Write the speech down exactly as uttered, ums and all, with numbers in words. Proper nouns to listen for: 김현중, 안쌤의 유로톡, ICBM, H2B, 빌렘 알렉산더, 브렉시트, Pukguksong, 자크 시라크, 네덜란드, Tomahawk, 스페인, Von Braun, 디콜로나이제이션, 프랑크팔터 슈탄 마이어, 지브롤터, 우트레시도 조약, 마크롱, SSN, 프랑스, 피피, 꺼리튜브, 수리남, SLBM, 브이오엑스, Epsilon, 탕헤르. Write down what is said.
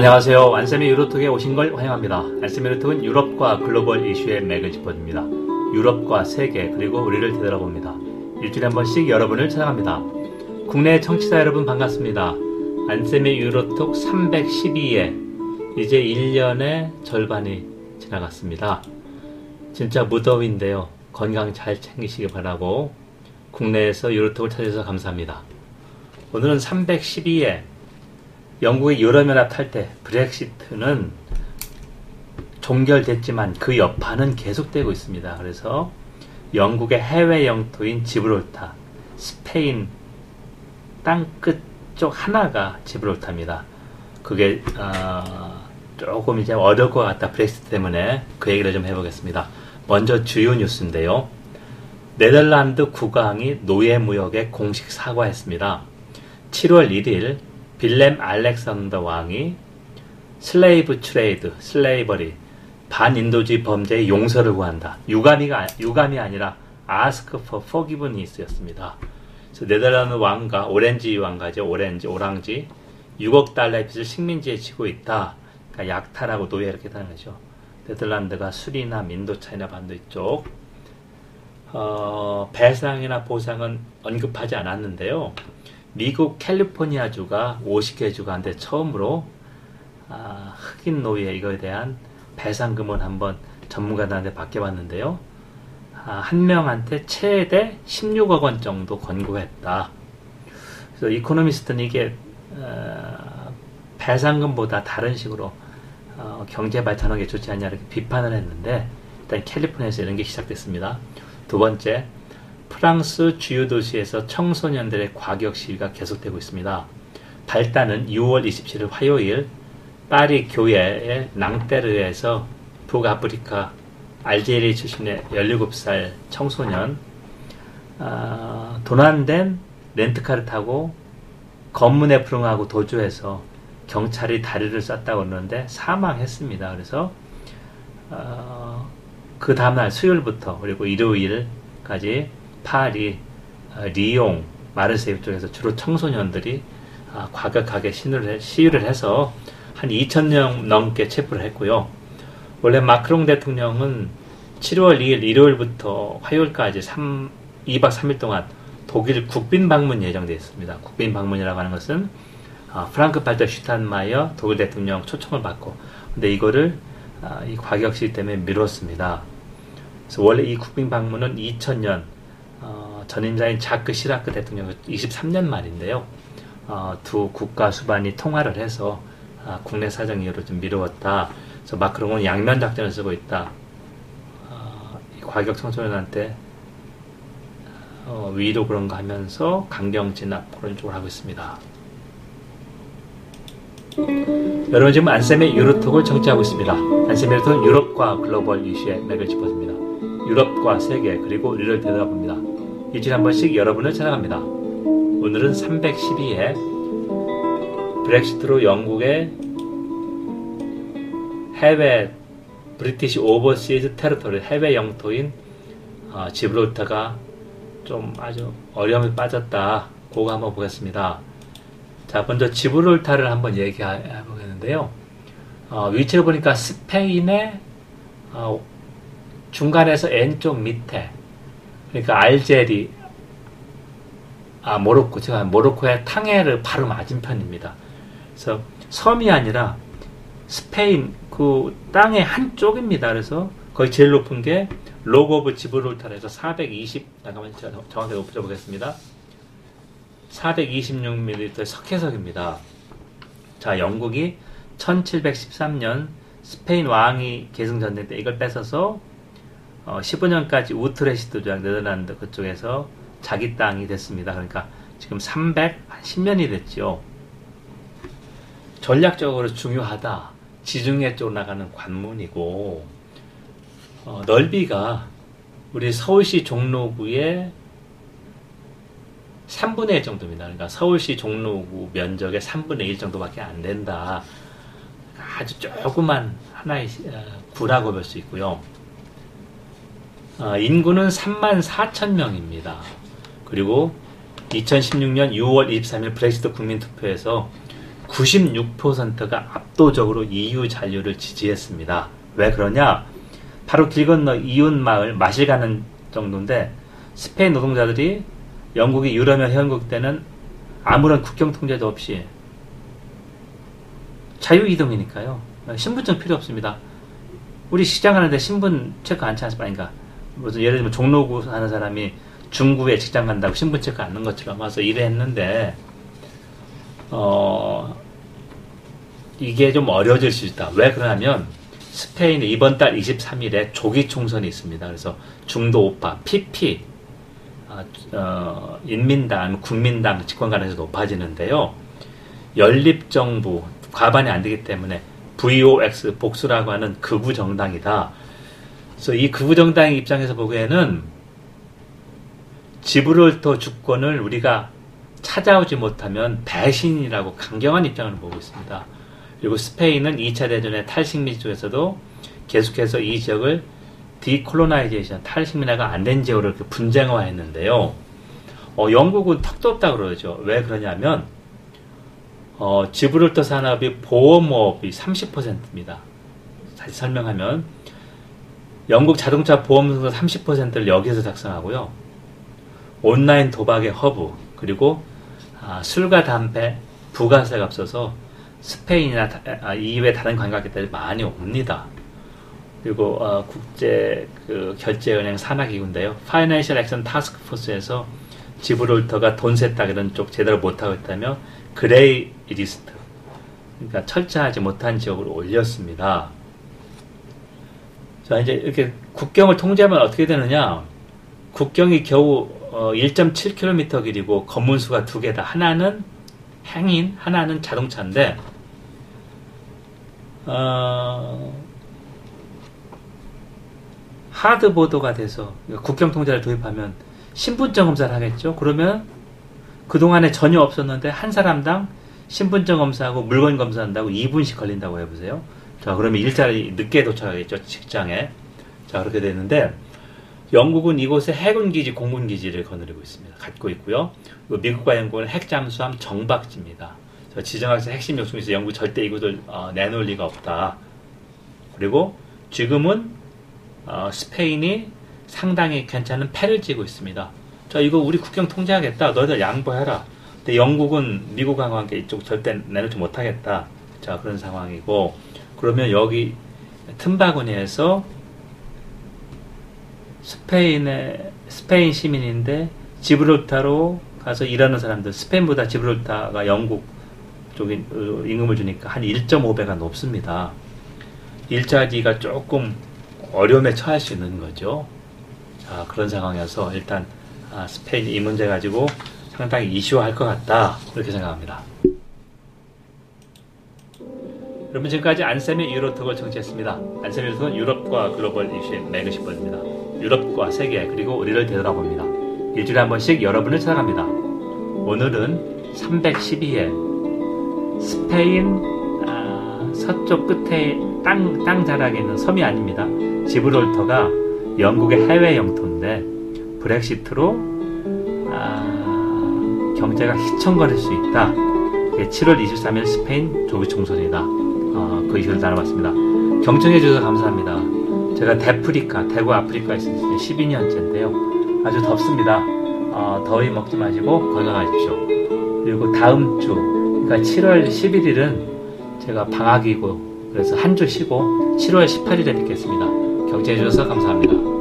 안녕하세요. 안쌤의 유로톡에 오신 걸 환영합니다. 안쌤의 유로톡은 유럽과 글로벌 이슈의 맥을 짚어줍니다. 유럽과 세계 그리고 우리를 되돌아봅니다. 일주일에 한 번씩 여러분을 찾아갑니다. 국내 청취자 여러분 반갑습니다. 안쌤의 유로톡 삼백십이회 이제 일년의 절반이 지나갔습니다. 진짜 무더위인데요. 건강 잘 챙기시기 바라고 국내에서 유로톡을 찾아주셔서 감사합니다. 오늘은 삼백십이회 영국의 유럽연합 탈퇴 브렉시트는 종결됐지만 그 여파는 계속되고 있습니다. 그래서 영국의 해외 영토인 지브롤터, 스페인 땅끝 쪽 하나가 지브롤터입니다. 그게 어, 조금 이제 어려울 것 같다. 브렉시트 때문에 그 얘기를 좀 해보겠습니다. 먼저 주요 뉴스인데요. 네덜란드 국왕이 노예무역에 공식 사과했습니다. 칠월 일일 빌렘 알렉산더 왕이 슬레이브 트레이드, 슬레이버리, 반인도주의 범죄의 용서를 구한다. 유감이가, 유감이 아니라 ask for forgivenesss였습니다. 그래서 네덜란드 왕과 오렌지 왕가죠. 오렌지, 오랑지. 육억 달러의 빚을 식민지에 지고 있다. 그러니까 약탈하고 노예 이렇게 하는 거죠. 네덜란드가 수리남, 인도차이나 반도 이쪽. 어, 배상이나 보상은 언급하지 않았는데요. 미국 캘리포니아주가 오십개 주간대 처음으로 아, 흑인 노예 이거에 대한 배상금을 한번 전문가들한테 받게봤는데요. 아, 한 명한테 최대 십육억 원 정도 권고했다. 그래서 이코노미스트는 이게 어, 배상금보다 다른 식으로 어, 경제 발전하는 게 좋지 않냐 이렇게 비판을 했는데 일단 캘리포니아에서 이런 게 시작됐습니다. 두 번째, 프랑스 주요 도시에서 청소년들의 과격 시위가 계속되고 있습니다. 발단은 유월 이십칠일 화요일 파리 교외의 낭테르에서 북아프리카 알제리 출신의 열일곱살 청소년 어, 도난된 렌트카를 타고 검문에 불응하고 도주해서 경찰이 다리를 쐈다고 그러는데 사망했습니다. 그래서 어, 그 다음날 수요일부터 그리고 일요일까지 파리, 리옹, 마르세유 쪽에서 주로 청소년들이 과격하게 시위를 해서 한 이천 명 넘게 체포를 했고요. 원래 마크롱 대통령은 칠월 이일 일요일부터 화요일까지 이박 삼일 동안 독일 국빈 방문 예정되어 있습니다. 국빈 방문이라고 하는 것은 프랑크팔터 슈탄 마이어 독일 대통령 초청을 받고 근데 이거를 이 과격 시위 때문에 미뤘습니다. 그래서 원래 이 국빈 방문은 이천년 어, 전임자인 자크 시라크 대통령 이십삼년 말인데요. 어, 두 국가 수반이 통화를 해서 어, 국내 사정 이유로 좀 미루었다. 그래서 마크롱은 양면 작전을 쓰고 있다. 어, 이 과격 청소년한테 어, 위로 그런 거 하면서 강경 진압 그런 쪽으로 하고 있습니다. 여러분 지금 안쌤의 유로톡을 청취하고 있습니다. 안쌤의 유로톡은 유럽과 글로벌 이슈의 맥을 짚어줍니다. 유럽과 세계 그리고 우리를 되돌아봅니다. 일주일에 한 번씩 여러분을 찾아갑니다. 오늘은 삼백십이회 브렉시트로 영국의 해외 브리티시 오버시즈 테러토리 해외 영토인 어, 지브롤터가 좀 아주 어려움에 빠졌다. 그거 한번 보겠습니다. 자, 먼저 지브롤터를 한번 얘기해 보겠는데요. 어, 위치를 보니까 스페인의 어, 중간에서 N쪽 밑에 그러니까 알제리 아 모로코 제가 모로코의 탕헤르 바로 맞은편입니다. 그래서 섬이 아니라 스페인 그 땅의 한쪽입니다. 그래서 거의 제일 높은 게 로그 오브 지브롤터에서 사백이십 잠깐만 제가 정확하게 높여 보겠습니다. 사백이십육 밀리미터의 석회석입니다. 자, 영국이 천칠백십삼년 스페인 왕이 계승전쟁 때 이걸 뺏어서 어, 십오년까지 우트레시도 조약 네덜란드 그쪽에서 자기 땅이 됐습니다. 그러니까 지금 삼백십년이 됐죠. 전략적으로 중요하다. 지중해 쪽으로 나가는 관문이고 어, 넓이가 우리 서울시 종로구의 삼분의 일 정도입니다. 그러니까 서울시 종로구 면적의 삼분의 일 정도밖에 안 된다. 아주 조그만 하나의 구라고 볼 수 있고요. 어, 인구는 삼만 사천 명입니다. 그리고 이천십육년 유월 이십삼일 브렉시트 국민투표에서 구십육 퍼센트가 압도적으로 이유 잔류를 지지했습니다. 왜 그러냐? 바로 길 건너 이웃 마을 마실 가는 정도인데 스페인 노동자들이 영국이 유럽에 현국 때는 아무런 국경 통제도 없이 자유이동이니까요. 신분증 필요 없습니다. 우리 시장하는데 신분 체크 안 차지 않습니까? 무슨 예를 들면 종로구 사는 사람이 중구에 직장 간다고 신분 체크 안 하는 것처럼 와서 일을 했는데 어 이게 좀 어려워질 수 있다. 왜 그러냐면 스페인에 이번 달 이십삼 일에 조기 총선이 있습니다. 그래서 중도 우파 피피 어, 어, 인민당, 국민당 집권 간에서 높아지는데요. 연립정부 과반이 안 되기 때문에 브이오엑스 복수라고 하는 극우 정당이다. 그래서 이 극우 정당의 입장에서 보기에는 지브롤터 주권을 우리가 찾아오지 못하면 배신이라고 강경한 입장을 보고 있습니다. 그리고 스페인은 이 차 대전의 탈식민 쪽에서도 계속해서 이 지역을 디콜로나이제이션, 탈식민화가 안 된 지역으로 이렇게 분쟁화했는데요. 어, 영국은 턱도 없다 그러죠. 왜 그러냐면 어, 지브롤터 산업이 보험업이 삼십 퍼센트입니다. 다시 설명하면 영국 자동차 보험증서 삼십 퍼센트를 여기에서 작성하고요. 온라인 도박의 허브, 그리고 아, 술과 담배, 부가세가 없어서 스페인이나 아, 이외 다른 관광객들이 많이 옵니다. 그리고 어, 국제 그 결제은행 산하기구인데요. 파이낸셜 액션 타스크포스에서 지브롤터가 돈 세탁 이런 쪽 제대로 못하고 있다며 그레이 리스트, 그러니까 철저하지 못한 지역으로 올렸습니다. 자, 이제 이렇게 국경을 통제하면 어떻게 되느냐? 국경이 겨우 어, 일 점 칠 킬로미터 길이고 검문수가 두 개다. 하나는 행인, 하나는 자동차인데 어... 하드보더가 돼서 국경 통제를 도입하면 신분증 검사를 하겠죠. 그러면 그동안에 전혀 없었는데 한 사람당 신분증 검사하고 물건 검사한다고 이 분씩 걸린다고 해보세요. 자, 그러면 일자리 늦게 도착하겠죠, 직장에. 자, 그렇게 되는데 영국은 이곳에 해군기지, 공군기지를 거느리고 있습니다. 갖고 있고요. 미국과 영국은 핵잠수함 정박지입니다. 지정학적 핵심 요소에서 영국 절대 이곳을 어, 내놓을 리가 없다. 그리고 지금은 어, 스페인이 상당히 괜찮은 패를 쥐고 있습니다. 자, 이거 우리 국경 통제하겠다. 너희들 양보해라. 근데 영국은 미국과 함께 이쪽 절대 내놓지 못하겠다. 자, 그런 상황이고, 그러면 여기 틈바구니에서 스페인의 스페인 시민인데 지브롤타로 가서 일하는 사람들, 스페인보다 지브롤타가 영국 쪽인 임금을 주니까 한 일 점 오 배가 높습니다. 일자리가 조금 어려움에 처할 수 있는 거죠. 자, 그런 상황에서 일단 아, 스페인이 이 문제 가지고 상당히 이슈화할 것 같다, 이렇게 생각합니다. 여러분, 지금까지 안쌤의 유로톡을 청취했습니다. 안쌤의 유로톡은 유럽과 글로벌 이슈의 매그시퍼입니다. 유럽과 세계 그리고 우리를 되돌아봅니다. 일주일에 한 번씩 여러분을 찾아갑니다. 오늘은 삼백십이 회 스페인 아, 서쪽 끝에 땅, 땅 자락에 있는 섬이 아닙니다. 지브롤터가 영국의 해외 영토인데 브렉시트로 아, 경제가 휘청거릴 수 있다. 칠월 이십삼 일 스페인 조기 총선이다. 어, 그 이슈를 다뤄봤습니다. 경청해 주셔서 감사합니다. 제가 데프리카, 대구 아프리카에 있을 때 십이 년째인데요. 아주 덥습니다. 어, 더위 먹지 마시고 건강하십시오. 그리고 다음 주, 그러니까 칠월 십일 일은 제가 방학이고, 그래서 한 주 쉬고 칠월 십팔 일에 뵙겠습니다. 경청해 주셔서 감사합니다.